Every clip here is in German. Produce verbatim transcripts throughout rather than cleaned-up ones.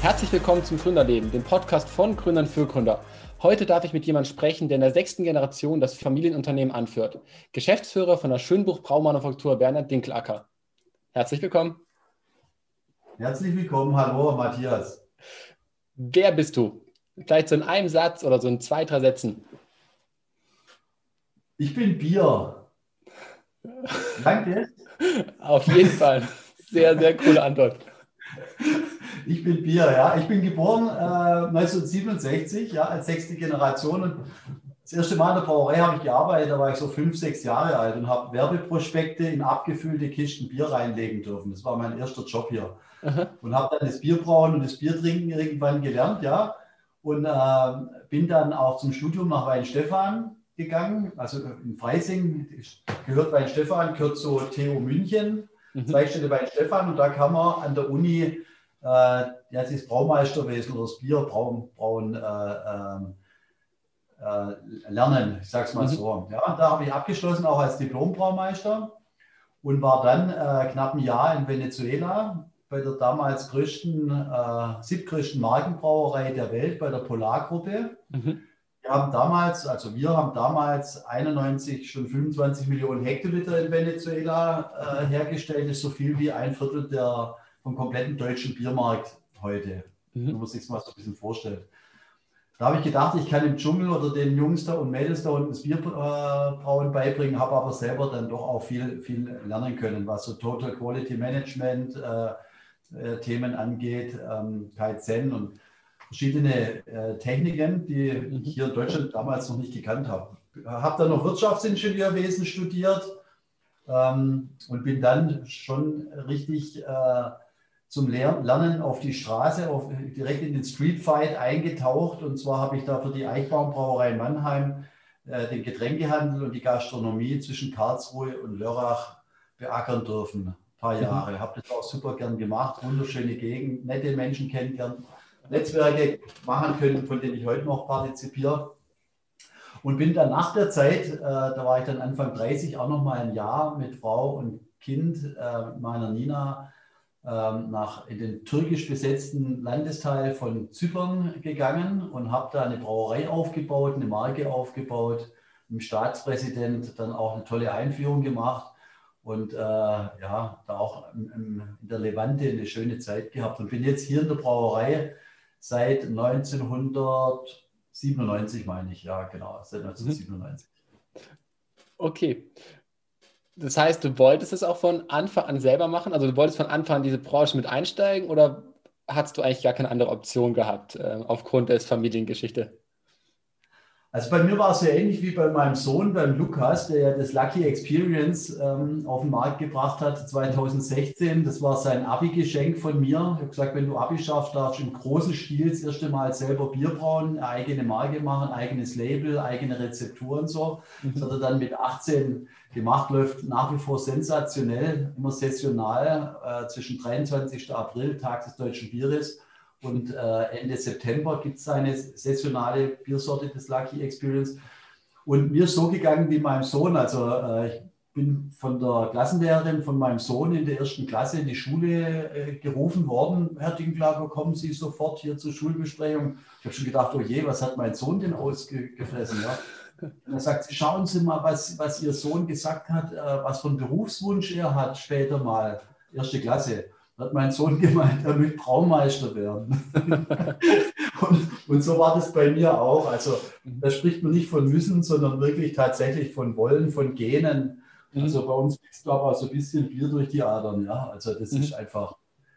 Herzlich willkommen zum Gründerleben, dem Podcast von Gründern für Gründer. Heute darf ich mit jemandem sprechen, der in der sechsten Generation das Familienunternehmen anführt. Geschäftsführer von der Schönbuch Braumanufaktur Bernhard Dinkelacker. Herzlich willkommen. Herzlich willkommen, hallo Matthias. Wer bist du? Vielleicht so in einem Satz oder so in zwei, drei Sätzen. Ich bin Bier. Danke. Auf jeden Fall. Sehr, sehr coole Antwort. Ich bin Bier, ja. Ich bin geboren äh, neunzehnhundertsiebenundsechzig, ja, als sechste Generation. Und das erste Mal in der Brauerei habe ich gearbeitet, da war ich so fünf, sechs Jahre alt und habe Werbeprospekte in abgefüllte Kisten Bier reinlegen dürfen. Das war mein erster Job hier. Aha. Und habe dann das Bierbrauen und das Biertrinken irgendwann gelernt, ja. Und äh, bin dann auch zum Studium nach Weihenstephan gegangen, also in Freising. Gehört Weihenstephan, gehört zur T U München. Mhm. Zwei Städte Weihenstephan. Und da kann man an der Uni ja, das Braumeisterwesen oder das Bierbrauen äh, äh, lernen, ich sag's mal mhm. so. Ja, da habe ich abgeschlossen, auch als Diplom-Braumeister und war dann äh, knapp ein Jahr in Venezuela bei der damals größten, äh, siebtgrößten Markenbrauerei der Welt, bei der Polargruppe. Mhm. Wir haben damals, also wir haben damals einundneunzig schon fünfundzwanzig Millionen Hektoliter in Venezuela äh, hergestellt, ist so viel wie ein Viertel der vom kompletten deutschen Biermarkt heute. Mhm. Wenn man sich das mal so ein bisschen vorstellt. Da habe ich gedacht, ich kann im Dschungel oder den Jungs da und Mädels da unten das Bierbrauen beibringen, habe aber selber dann doch auch viel, viel lernen können, was so Total Quality Management äh, Themen angeht, ähm, Kaizen und verschiedene äh, Techniken, die ich hier in Deutschland damals noch nicht gekannt habe. Habe dann noch Wirtschaftsingenieurwesen studiert ähm, und bin dann schon richtig äh, zum Lernen auf die Straße, auf, direkt in den Streetfight eingetaucht. Und zwar habe ich da für die Eichbaumbrauerei in Mannheim äh, den Getränkehandel und die Gastronomie zwischen Karlsruhe und Lörrach beackern dürfen. Ein paar Jahre. Mhm. Habe das auch super gern gemacht. Wunderschöne Gegend, nette Menschen kennengelernt, Netzwerke machen können, von denen ich heute noch partizipiere. Und bin dann nach der Zeit, äh, da war ich dann Anfang dreißig, auch noch mal ein Jahr mit Frau und Kind, äh, meiner Nina, nach in den türkisch besetzten Landesteil von Zypern gegangen und habe da eine Brauerei aufgebaut, eine Marke aufgebaut, mit dem Staatspräsident dann auch eine tolle Einführung gemacht und äh, ja, da auch im, im, in der Levante eine schöne Zeit gehabt und bin jetzt hier in der Brauerei seit neunzehnhundertsiebenundneunzig, meine ich, ja genau, seit neunzehnhundertsiebenundneunzig. Okay. Das heißt, du wolltest es auch von Anfang an selber machen? Also du wolltest von Anfang an diese Branche mit einsteigen oder hattest du eigentlich gar keine andere Option gehabt äh, aufgrund der Familiengeschichte? Also bei mir war es so ähnlich wie bei meinem Sohn, beim Lukas, der ja das Lucky Experience ähm, auf den Markt gebracht hat zweitausendsechzehn. Das war sein Abi-Geschenk von mir. Ich habe gesagt, wenn du Abi schaffst, darfst du im großen Stil das erste Mal selber Bier brauen, eine eigene Marke machen, eigenes Label, eigene Rezeptur und so. Das hat er dann mit achtzehn gemacht, läuft nach wie vor sensationell, immer saisonal, äh, zwischen dreiundzwanzigsten April, Tag des deutschen Bieres, und äh, Ende September gibt es eine saisonale Biersorte des Lucky Experience. Und mir ist so gegangen wie meinem Sohn. Also äh, ich bin von der Klassenlehrerin von meinem Sohn in der ersten Klasse in die Schule äh, gerufen worden. Herr Dinkelacker, kommen Sie sofort hier zur Schulbesprechung. Ich habe schon gedacht, oh je, was hat mein Sohn denn ausgefressen? Ja? Und er sagt, schauen Sie mal, was, was Ihr Sohn gesagt hat, äh, was für einen Berufswunsch er hat später mal, erste Klasse. Hat mein Sohn gemeint, er will Braumeister werden. und, und so war das bei mir auch. Also da spricht man nicht von müssen, sondern wirklich tatsächlich von wollen, von Genen. Mhm. Also bei uns ist, glaube ich, auch so ein bisschen Bier durch die Adern. Ja? Also das mhm. ist einfach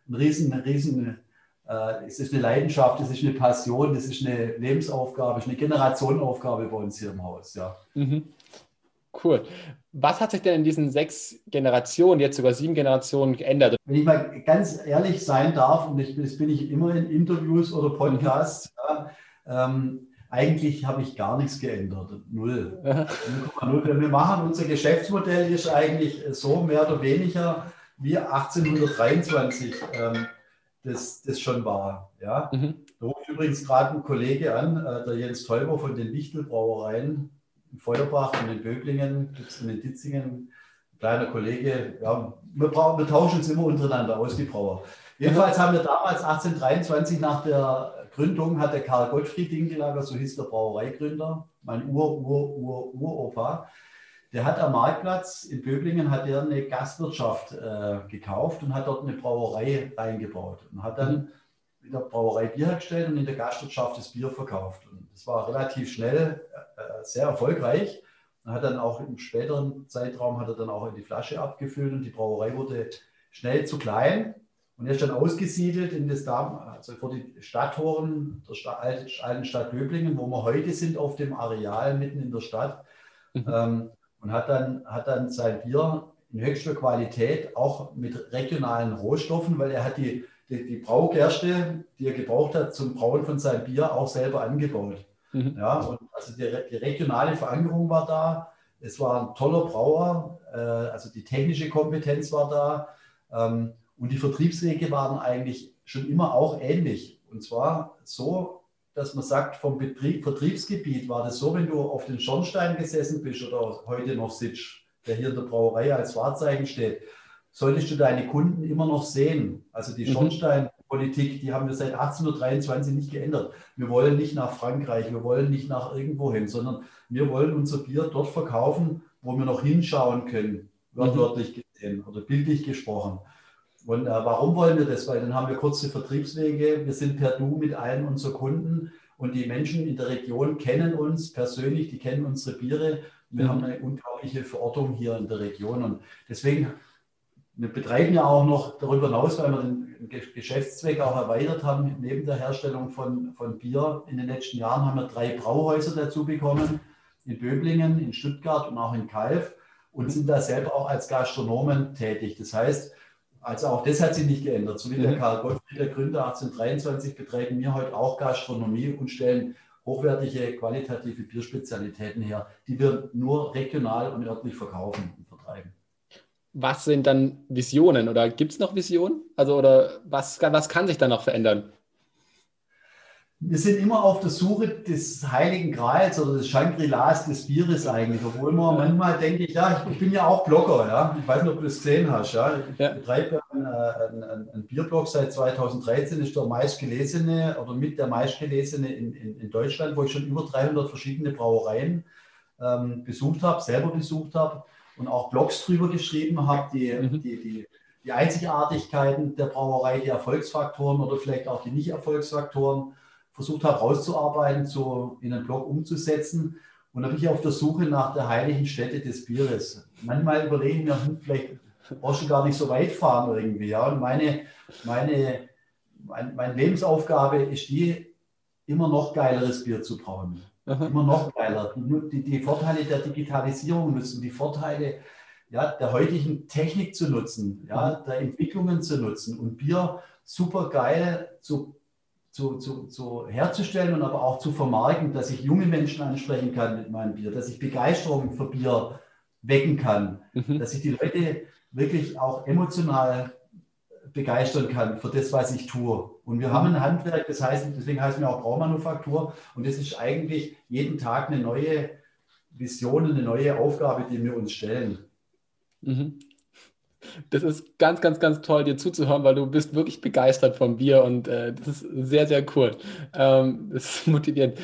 ein riesen, riesen, äh, es ist eine Leidenschaft, es ist eine Passion, es ist eine Lebensaufgabe, es ist eine Generationenaufgabe bei uns hier im Haus. Ja. Mhm. Cool. Was hat sich denn in diesen sechs Generationen, jetzt sogar sieben Generationen, geändert? Wenn ich mal ganz ehrlich sein darf, und ich, das bin ich immer in Interviews oder Podcasts, mhm. ja, ähm, eigentlich habe ich gar nichts geändert. Null. null Komma null. Wir machen unser Geschäftsmodell ist eigentlich so mehr oder weniger wie achtzehnhundertdreiundzwanzig ähm, das, das schon war. Ja? Mhm. Da ruft übrigens gerade ein Kollege an, äh, der Jens Teuber von den Wichtelbrauereien. In Feuerbach und in Böblingen, in den Ditzingen, kleiner Kollege, ja, wir, brauchen, wir tauschen uns immer untereinander aus, die Brauer. Jedenfalls haben wir damals achtzehnhundertdreiundzwanzig nach der Gründung, hat der Karl Gottfried Dinkelacker, so hieß der Brauereigründer, mein Ur-Ur-Ur-Uropa, der hat am Marktplatz in Böblingen hat er eine Gastwirtschaft äh, gekauft und hat dort eine Brauerei reingebaut und hat dann in der Brauerei Bier hergestellt und in der Gastwirtschaft das Bier verkauft. Und das war relativ schnell äh, sehr erfolgreich. Und hat dann auch im späteren Zeitraum hat er dann auch in die Flasche abgefüllt und die Brauerei wurde schnell zu klein. Und er ist dann ausgesiedelt in das Darm, also vor die Stadttoren der Sta alten Stadt Böblingen, wo wir heute sind, auf dem Areal mitten in der Stadt. Mhm. Ähm, und hat dann, hat dann sein Bier in höchster Qualität, auch mit regionalen Rohstoffen, weil er hat die, die, die Braugerste, die er gebraucht hat zum Brauen von seinem Bier, auch selber angebaut. Mhm. Ja, und also die, die regionale Verankerung war da, es war ein toller Brauer, äh, also die technische Kompetenz war da, ähm, und die Vertriebswege waren eigentlich schon immer auch ähnlich. Und zwar so, dass man sagt, vom Betrieb, Vertriebsgebiet war das so, wenn du auf den Schornstein gesessen bist oder heute noch sitzt, der hier in der Brauerei als Wahrzeichen steht, solltest du deine Kunden immer noch sehen. Also die mhm. Schornsteinpolitik, die haben wir seit achtzehnhundertdreiundzwanzig nicht geändert. Wir wollen nicht nach Frankreich, wir wollen nicht nach irgendwo hin, sondern wir wollen unser Bier dort verkaufen, wo wir noch hinschauen können, wörtlich mhm. gesehen oder bildlich gesprochen. Und äh, warum wollen wir das? Weil dann haben wir kurze Vertriebswege, wir sind per Du mit allen unserer Kunden und die Menschen in der Region kennen uns persönlich, die kennen unsere Biere. Wir mhm. haben eine unglaubliche Verortung hier in der Region und deswegen, wir betreiben ja auch noch darüber hinaus, weil wir den Geschäftszweck auch erweitert haben, neben der Herstellung von, von Bier. In den letzten Jahren haben wir drei Brauhäuser dazu bekommen, in Böblingen, in Stuttgart und auch in Calw und sind da selber auch als Gastronomen tätig. Das heißt, also auch das hat sich nicht geändert. So wie der Karl Gottfried, der Gründer achtzehnhundertdreiundzwanzig, betreiben wir heute auch Gastronomie und stellen hochwertige, qualitative Bierspezialitäten her, die wir nur regional und örtlich verkaufen und vertreiben. Was sind dann Visionen oder gibt es noch Visionen? Also oder was, was kann sich dann noch verändern? Wir sind immer auf der Suche des Heiligen Grals oder des Shangri-Las des Bieres eigentlich, obwohl man manchmal denke ich, ja, ich bin ja auch Blogger, ja. Ich weiß nicht, ob du das gesehen hast, ja. Ich ja. betreibe einen, einen, einen Bierblog seit zweitausenddreizehn, ist der meistgelesene oder mit der meistgelesene in, in, in Deutschland, wo ich schon über dreihundert verschiedene Brauereien ähm, besucht habe, selber besucht habe und auch Blogs drüber geschrieben habe, die, mhm. die, die die Einzigartigkeiten der Brauerei, die Erfolgsfaktoren oder vielleicht auch die Nicht-Erfolgsfaktoren versucht habe rauszuarbeiten, zu, in einen Blog umzusetzen. Und da bin ich auf der Suche nach der heiligen Stätte des Bieres. Manchmal überlegen wir, vielleicht brauchst du gar nicht so weit fahren irgendwie. Ja? Und meine, meine, mein, meine Lebensaufgabe ist die, immer noch geileres Bier zu brauen. Aha. Immer noch geiler. Die, die Vorteile der Digitalisierung nutzen, die Vorteile ja, der heutigen Technik zu nutzen, ja, der Entwicklungen zu nutzen und Bier super geil zu Zu, zu, zu herzustellen und aber auch zu vermarkten, dass ich junge Menschen ansprechen kann mit meinem Bier, dass ich Begeisterung für Bier wecken kann, mhm. dass ich die Leute wirklich auch emotional begeistern kann für das, was ich tue. Und wir mhm. haben ein Handwerk, das heißt, deswegen heißen wir auch Braumanufaktur und das ist eigentlich jeden Tag eine neue Vision, eine neue Aufgabe, die wir uns stellen. Mhm. Das ist ganz, ganz, ganz toll, dir zuzuhören, weil du bist wirklich begeistert vom Bier und äh, das ist sehr, sehr cool. Ähm, das ist motivierend.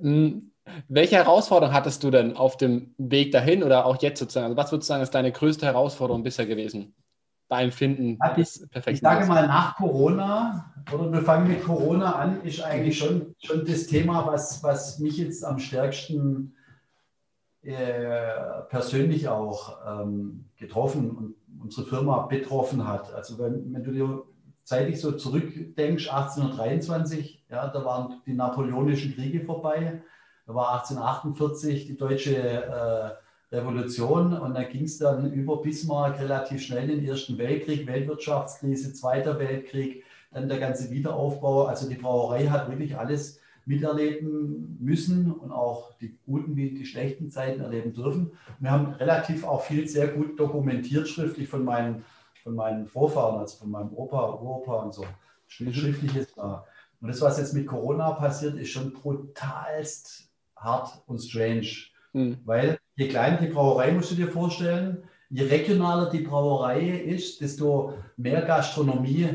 Hm, welche Herausforderung hattest du denn auf dem Weg dahin oder auch jetzt sozusagen? Also was sozusagen ist deine größte Herausforderung bisher gewesen beim Finden? Ja, ich, ich sage mal nach Corona, oder wir fangen mit Corona an, ist eigentlich schon, schon das Thema, was, was mich jetzt am stärksten äh, persönlich auch ähm, getroffen und unsere Firma betroffen hat. Also wenn, wenn du dir zeitlich so zurückdenkst, achtzehnhundertdreiundzwanzig, ja, da waren die napoleonischen Kriege vorbei, da war achtzehnhundertachtundvierzig die deutsche äh, Revolution und da ging es dann über Bismarck relativ schnell in den Ersten Weltkrieg, Weltwirtschaftskrise, Zweiter Weltkrieg, dann der ganze Wiederaufbau. Also die Brauerei hat wirklich alles miterleben müssen und auch die guten wie die schlechten Zeiten erleben dürfen. Wir haben relativ auch viel sehr gut dokumentiert, schriftlich von meinen, von meinen Vorfahren, also von meinem Opa, Uropa und so. Schriftliches da. Und das, was jetzt mit Corona passiert, ist schon brutalst hart und strange. Mhm. Weil je kleiner die Brauerei, musst du dir vorstellen, Je regionaler die Brauerei ist, desto mehr Gastronomie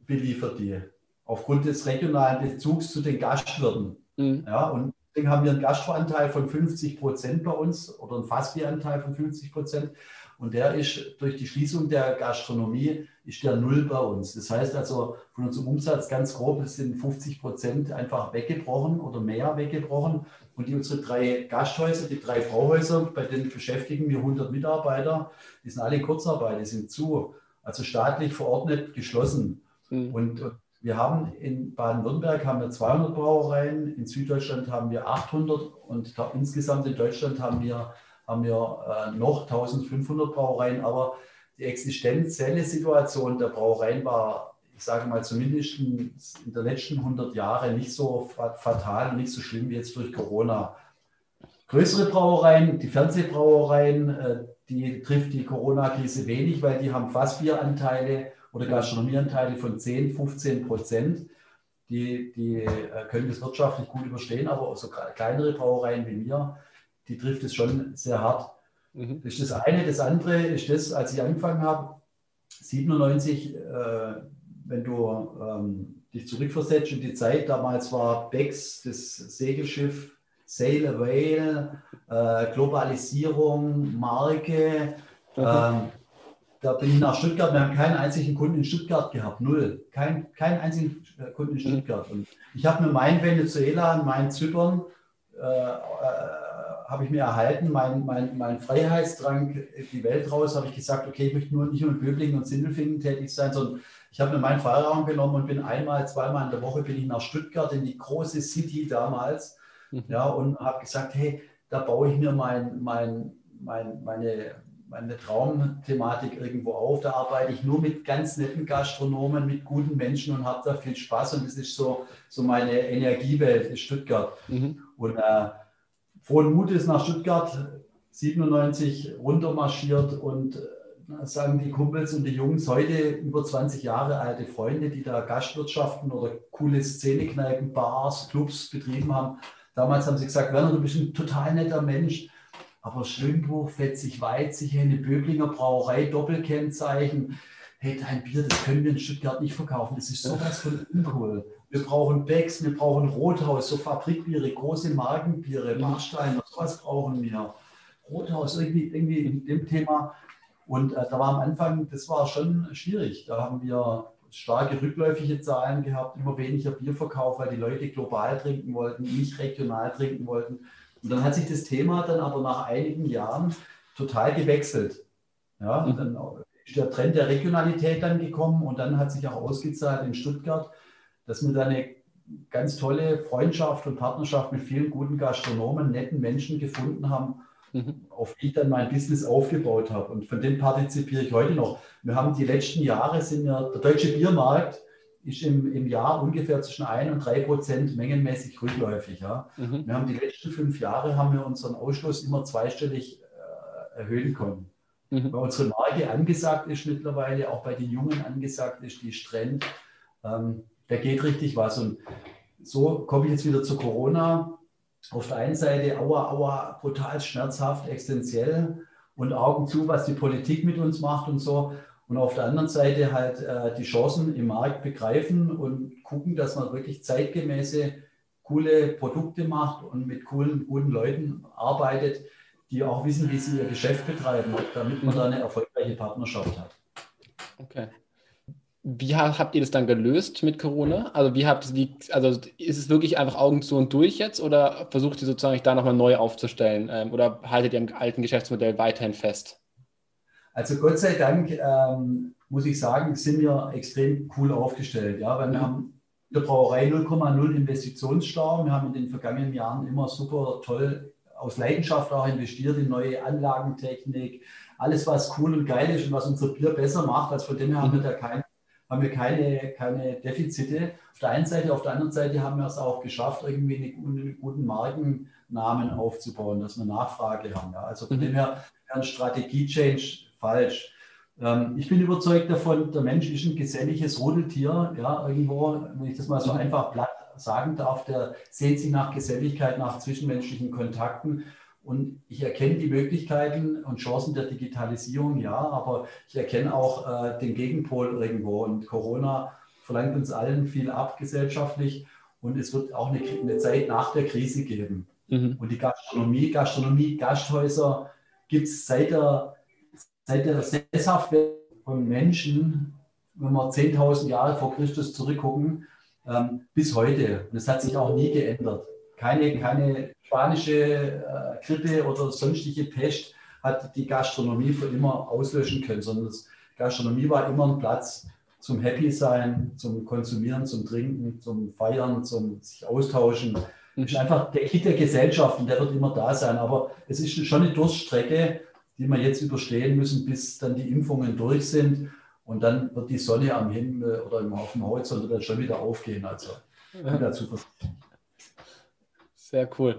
beliefert die. Aufgrund des regionalen Bezugs zu den Gastwirten. Mhm. Ja, und deswegen haben wir einen Gastwirtanteil von fünfzig Prozent bei uns oder einen Fassbieranteil von fünfzig Prozent. Und der ist durch die Schließung der Gastronomie ist der null bei uns. Das heißt also, von unserem Umsatz ganz grob sind fünfzig Prozent einfach weggebrochen oder mehr weggebrochen. Und die, unsere drei Gasthäuser, die drei Brauhäuser, bei denen beschäftigen wir hundert Mitarbeiter, die sind alle in Kurzarbeit, die sind zu, also staatlich verordnet geschlossen. Mhm. Und wir haben in Baden-Württemberg haben wir zweihundert Brauereien, in Süddeutschland haben wir achthundert und insgesamt in Deutschland haben wir haben wir äh, noch eintausendfünfhundert Brauereien, aber die existenzielle Situation der Brauereien war, ich sage mal, zumindest in den letzten hundert Jahren nicht so fatal und nicht so schlimm wie jetzt durch Corona. Größere Brauereien, die Fernsehbrauereien, äh, die trifft die Corona-Krise wenig, weil die haben Fassbieranteile oder Gastronomieanteile von zehn, fünfzehn Prozent. Die, die äh, können das wirtschaftlich gut überstehen, aber auch so kleinere Brauereien wie mir, die trifft es schon sehr hart. Mhm. Das ist das eine. Das andere ist das, als ich angefangen habe, siebenundneunzig, äh, wenn du ähm, dich zurückversetzt in die Zeit, damals war Becks, das Segelschiff, Sail Away, äh, Globalisierung, Marke. Mhm. Ähm, da bin ich nach Stuttgart, wir haben keinen einzigen Kunden in Stuttgart gehabt, null. Kein, keinen einzigen Kunden in Stuttgart. Und ich habe mir mein Venezuela und mein Zypern äh, habe ich mir erhalten, mein, mein, mein Freiheitsdrang in die Welt raus, habe ich gesagt, okay, ich möchte nur nicht nur in Böblingen und Sindelfingen tätig sein, sondern ich habe mir meinen Freiraum genommen und bin einmal, zweimal in der Woche bin ich nach Stuttgart in die große City damals, mhm. ja, und habe gesagt, hey, da baue ich mir mein, mein, mein, meine, meine Traumthematik irgendwo auf, da arbeite ich nur mit ganz netten Gastronomen, mit guten Menschen und habe da viel Spaß und das ist so, so meine Energiewelt in Stuttgart. Mhm. Und äh, frohen Mutes nach Stuttgart siebenundneunzig runtermarschiert und sagen die Kumpels und die Jungs, heute über zwanzig Jahre alte Freunde, die da Gastwirtschaften oder coole Szenekneipen, Bars, Clubs betrieben haben. Damals haben sie gesagt, Werner, du bist ein total netter Mensch, aber Schönbuch, fetzig, weizig, eine Böblinger Brauerei, Doppelkennzeichen. Hey, dein Bier, das können wir in Stuttgart nicht verkaufen, das ist sowas von uncool. Wir brauchen Becks, wir brauchen Rothaus, so Fabrikbiere, große Markenbiere, Marstein, sowas brauchen wir. Rothaus, irgendwie, irgendwie in dem Thema. Und äh, da war am Anfang, das war schon schwierig. Da haben wir starke rückläufige Zahlen gehabt, immer weniger Bierverkauf, weil die Leute global trinken wollten, nicht regional trinken wollten. Und dann hat sich das Thema dann aber nach einigen Jahren total gewechselt. Ja, und dann ist der Trend der Regionalität dann gekommen und dann hat sich auch ausgezahlt in Stuttgart, dass wir da eine ganz tolle Freundschaft und Partnerschaft mit vielen guten Gastronomen, netten Menschen gefunden haben, mhm. auf die ich dann mein Business aufgebaut habe. Und von dem partizipiere ich heute noch. Wir haben die letzten Jahre, sind ja, der deutsche Biermarkt ist im, im Jahr ungefähr zwischen ein und drei Prozent mengenmäßig rückläufig. Ja. Mhm. Wir haben die letzten fünf Jahre, haben wir unseren Ausschluss immer zweistellig äh, erhöhen können. Mhm. Weil unsere Marke angesagt ist mittlerweile, auch bei den Jungen angesagt ist, die Strand. Ähm, Da geht richtig was. Und so komme ich jetzt wieder zu Corona. Auf der einen Seite, aua, aua, brutal, schmerzhaft, existenziell und Augen zu, was die Politik mit uns macht und so. Und auf der anderen Seite halt äh, die Chancen im Markt begreifen und gucken, dass man wirklich zeitgemäße, coole Produkte macht und mit coolen, guten Leuten arbeitet, die auch wissen, wie sie ihr Geschäft betreiben, damit man da eine erfolgreiche Partnerschaft hat. Okay. Wie habt ihr das dann gelöst mit Corona? Also wie habt wie, also ist es wirklich einfach Augen zu und durch jetzt oder versucht ihr sozusagen da nochmal neu aufzustellen ähm, oder haltet ihr am alten Geschäftsmodell weiterhin fest? Also Gott sei Dank, ähm, muss ich sagen, sind wir extrem cool aufgestellt. Ja? Weil wir haben in der Brauerei null Komma null Investitionsstau. Wir haben in den vergangenen Jahren immer super toll aus Leidenschaft auch investiert in neue Anlagentechnik. Alles, was cool und geil ist und was unser Bier besser macht, als von dem her haben wir da keinen haben wir keine, keine Defizite. Auf der einen Seite, auf der anderen Seite haben wir es auch geschafft, irgendwie einen, einen guten Markennamen aufzubauen, dass wir Nachfrage haben. Ja. Also von dem her wäre ein Strategie-Change falsch. Ähm, ich bin überzeugt davon, der Mensch ist ein geselliges Rudeltier. Ja, irgendwo, wenn ich das mal so einfach platt sagen darf, der sehnt sich nach Geselligkeit, nach zwischenmenschlichen Kontakten. Und ich erkenne die Möglichkeiten und Chancen der Digitalisierung, ja, aber ich erkenne auch äh, den Gegenpol irgendwo. Und Corona verlangt uns allen viel ab gesellschaftlich. Und es wird auch eine, eine Zeit nach der Krise geben. Mhm. Und die Gastronomie, Gastronomie, Gasthäuser gibt es seit der, seit der Sesshaftwerdung von Menschen, wenn wir zehntausend Jahre vor Christus zurückgucken, ähm, bis heute. Und es hat sich auch nie geändert. Keine, keine spanische äh, Grippe oder sonstige Pest hat die Gastronomie für immer auslöschen können, sondern das Gastronomie war immer ein Platz zum Happy-Sein, zum Konsumieren, zum Trinken, zum Feiern, zum sich austauschen. Das ist einfach der Hit der Gesellschaft und der wird immer da sein. Aber es ist schon eine Durststrecke, die wir jetzt überstehen müssen, bis dann die Impfungen durch sind. Und dann wird die Sonne am Himmel oder auf dem Horizont dann schon wieder aufgehen. Also ich bin dazu verstanden. Sehr cool.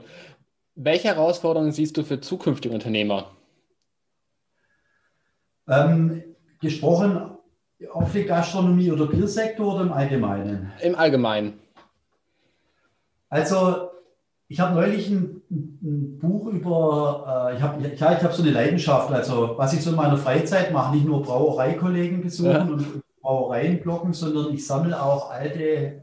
Welche Herausforderungen siehst du für zukünftige Unternehmer? Ähm, gesprochen auf die Gastronomie oder Biersektor oder im Allgemeinen? Im Allgemeinen. Also ich habe neulich ein, ein Buch über, äh, ich habe ich hab so eine Leidenschaft, also was ich so in meiner Freizeit mache, nicht nur Brauereikollegen besuchen ja. und Brauereien blocken, sondern ich sammle auch alte äh,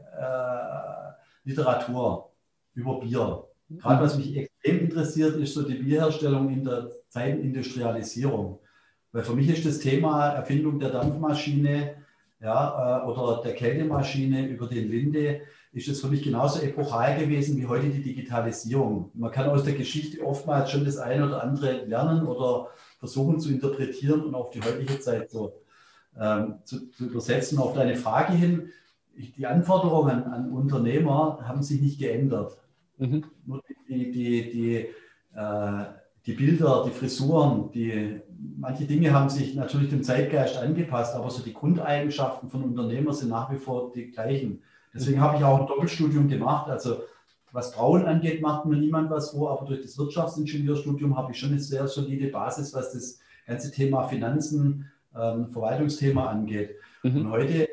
Literatur über Bier. Gerade was mich extrem interessiert, ist so die Bierherstellung in der Zeit Industrialisierung. Weil für mich ist das Thema Erfindung der Dampfmaschine ja, äh, oder der Kältemaschine über den Linde, ist das für mich genauso epochal gewesen wie heute die Digitalisierung. Man kann aus der Geschichte oftmals schon das eine oder andere lernen oder versuchen zu interpretieren und auf die heutige Zeit so, ähm, zu, zu übersetzen. Auf deine Frage hin, ich, die Anforderungen an Unternehmer haben sich nicht geändert. Mhm. Nur die, die, die, äh, die Bilder, die Frisuren, die, manche Dinge haben sich natürlich dem Zeitgeist angepasst, aber so die Grundeigenschaften von Unternehmern sind nach wie vor die gleichen. Deswegen habe ich auch ein Doppelstudium gemacht. Also was Brauen angeht, macht mir niemand was vor, aber durch das Wirtschaftsingenieurstudium habe ich schon eine sehr solide Basis, was das ganze Thema Finanzen, ähm, Verwaltungsthema angeht. Mhm. Und heute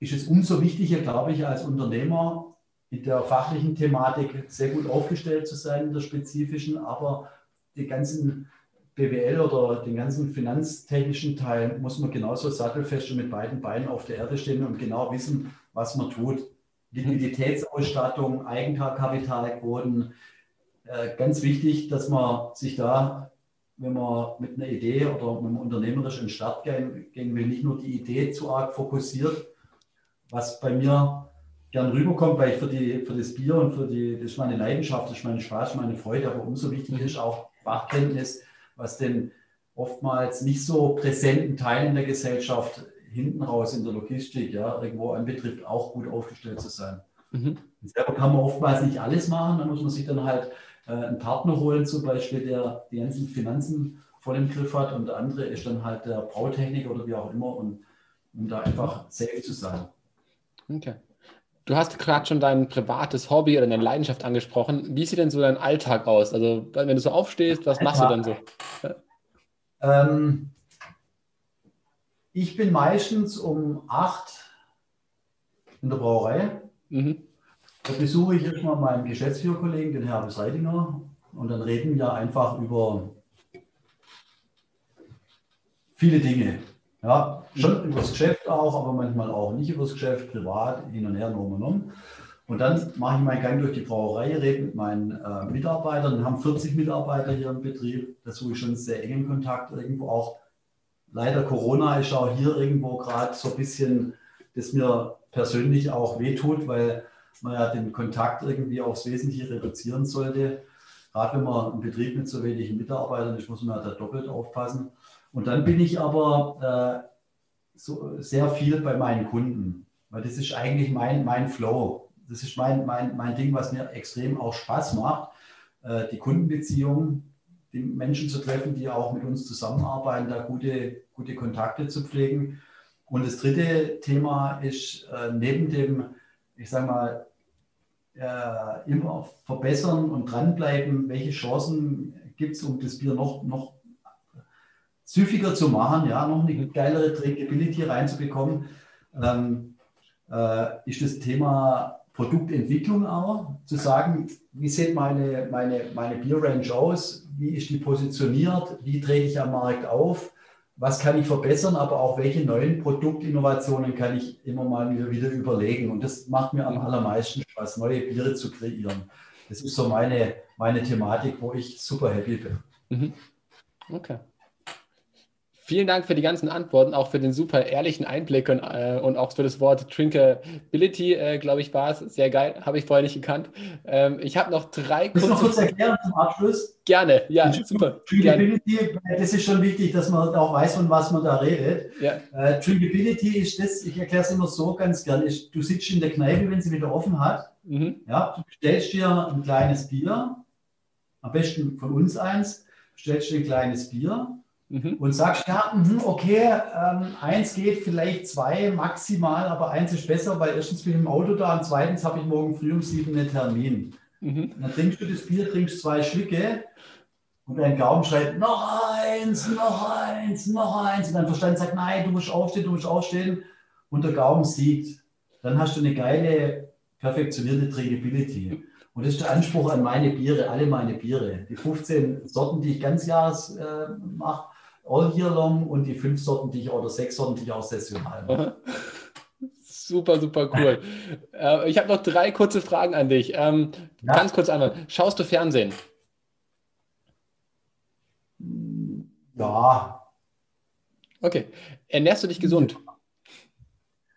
ist es umso wichtiger, glaube ich, als Unternehmer, mit der fachlichen Thematik sehr gut aufgestellt zu sein, in der spezifischen, aber die ganzen B W L oder den ganzen finanztechnischen Teil muss man genauso sattelfest und mit beiden Beinen auf der Erde stehen und genau wissen, was man tut. Liquiditätsausstattung, Eigenkapitalquoten, äh, ganz wichtig, dass man sich da, wenn man mit einer Idee oder mit einem unternehmerischen Start gehen, gehen will, nicht nur die Idee zu arg fokussiert, was bei mir gern rüberkommt, weil ich für, die, für das Bier und für die, das ist meine Leidenschaft, das ist mein Spaß, meine Freude, aber umso wichtiger ist auch Fachkenntnis, was den oftmals nicht so präsenten Teilen der Gesellschaft hinten raus in der Logistik, ja, irgendwo anbetrifft, auch gut aufgestellt zu sein. Mhm. Selber kann man oftmals nicht alles machen, da muss man sich dann halt äh, einen Partner holen, zum Beispiel, der die ganzen Finanzen voll im Griff hat und der andere ist dann halt der Brautechniker oder wie auch immer, und, um da einfach safe zu sein. Okay. Du hast gerade schon dein privates Hobby oder deine Leidenschaft angesprochen. Wie sieht denn so dein Alltag aus? Also wenn du so aufstehst, was machst du dann so? Ähm, ich bin meistens um acht in der Brauerei. Mhm. Da besuche ich erstmal meinen Geschäftsführerkollegen, den Herrn Seidinger. Und dann reden wir einfach über viele Dinge. Ja, schon über das Geschäft auch, aber manchmal auch nicht über das Geschäft, privat, hin und her, nur und um. Und dann mache ich meinen Gang durch die Brauerei, rede mit meinen äh, Mitarbeitern. Wir haben vierzig Mitarbeiter hier im Betrieb, da suche ich schon einen sehr engen Kontakt irgendwo auch. Leider Corona ist auch hier irgendwo gerade so ein bisschen, das mir persönlich auch wehtut, weil man ja den Kontakt irgendwie aufs Wesentliche reduzieren sollte. Gerade wenn man einen Betrieb mit so wenigen Mitarbeitern ist, muss man ja da doppelt aufpassen. Und dann bin ich aber äh, so sehr viel bei meinen Kunden, weil das ist eigentlich mein, mein Flow. Das ist mein, mein, mein Ding, was mir extrem auch Spaß macht, äh, die Kundenbeziehung, die Menschen zu treffen, die auch mit uns zusammenarbeiten, da gute, gute Kontakte zu pflegen. Und das dritte Thema ist äh, neben dem, ich sage mal, äh, immer verbessern und dranbleiben, welche Chancen gibt es, um das Bier noch noch süffiger zu machen, ja, noch eine geilere Drinkability reinzubekommen, ähm, äh, ist das Thema Produktentwicklung auch, zu sagen, wie sieht meine, meine, meine Bierrange aus, wie ist die positioniert, wie trete ich am Markt auf, was kann ich verbessern, aber auch welche neuen Produktinnovationen kann ich immer mal wieder, wieder überlegen. Und das macht mir am allermeisten Spaß, neue Biere zu kreieren. Das ist so meine, meine Thematik, wo ich super happy bin. Mhm. Okay. Vielen Dank für die ganzen Antworten, auch für den super ehrlichen Einblick und, äh, und auch für das Wort Drinkability, äh, glaube ich, war es. Sehr geil, habe ich vorher nicht gekannt. Ähm, ich habe noch drei kurze... Kannst du noch kurz erklären zum Abschluss? Gerne, ja, super. Drinkability, gerne. Das ist schon wichtig, dass man auch weiß, von was man da redet. Ja. Äh, Drinkability ist das, ich erkläre es immer so ganz gerne, du sitzt in der Kneipe, wenn sie wieder offen hat, mhm. ja, du bestellst dir ein kleines Bier, am besten von uns eins, bestellst dir ein kleines Bier, und sagst, ja, okay, eins geht, vielleicht zwei maximal, aber eins ist besser, weil erstens bin ich im Auto da und zweitens habe ich morgen früh um sieben einen Termin. Mhm. Dann trinkst du das Bier, trinkst zwei Schlücke und dein Gaumen schreit, noch eins, noch eins, noch eins. Und dein Verstand sagt, nein, du musst aufstehen, du musst aufstehen. Und der Gaumen siegt. Dann hast du eine geile, perfektionierte Drinkability. Und das ist der Anspruch an meine Biere, alle meine Biere. Die fünfzehn Sorten, die ich ganz Jahres äh, mache, all year long, und die fünf Sorten, die ich oder sechs Sorten, die ich auch saisonal mache. Super, super cool. äh, ich habe noch drei kurze Fragen an dich. Ähm, ja? Ganz kurz einmal. Schaust du Fernsehen? Ja. Okay. Ernährst du dich gesund?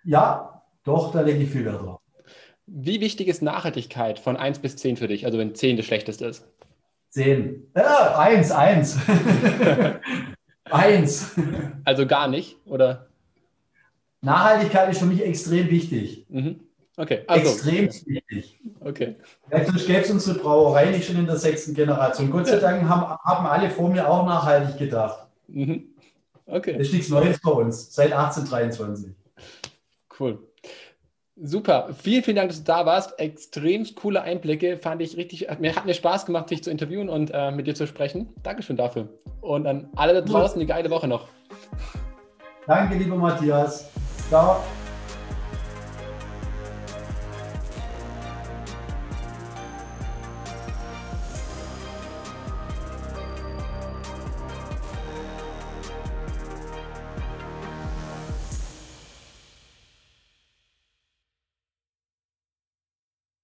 Ja, doch, da lege ich viel Wert drauf. Wie wichtig ist Nachhaltigkeit von eins bis zehn für dich? Also wenn zehn das Schlechteste ist. zehn. Ja, eins, eins. eins. Also gar nicht, oder? Nachhaltigkeit ist für mich extrem wichtig. Mhm. Okay. Also. Extrem wichtig. Okay. Ja, sonst gäbe es unsere Brauerei nicht schon in der sechsten Generation. Gott sei Dank haben, haben alle vor mir auch nachhaltig gedacht. Mhm. Okay. Das ist nichts Neues bei uns, seit achtzehnhundertdreiundzwanzig. Cool. Super, vielen, vielen Dank, dass du da warst. Extrem coole Einblicke, fand ich richtig, hat mir, hat mir Spaß gemacht, dich zu interviewen und äh, mit dir zu sprechen. Dankeschön dafür. Und an alle da draußen, eine geile Woche noch. Danke, lieber Matthias. Ciao.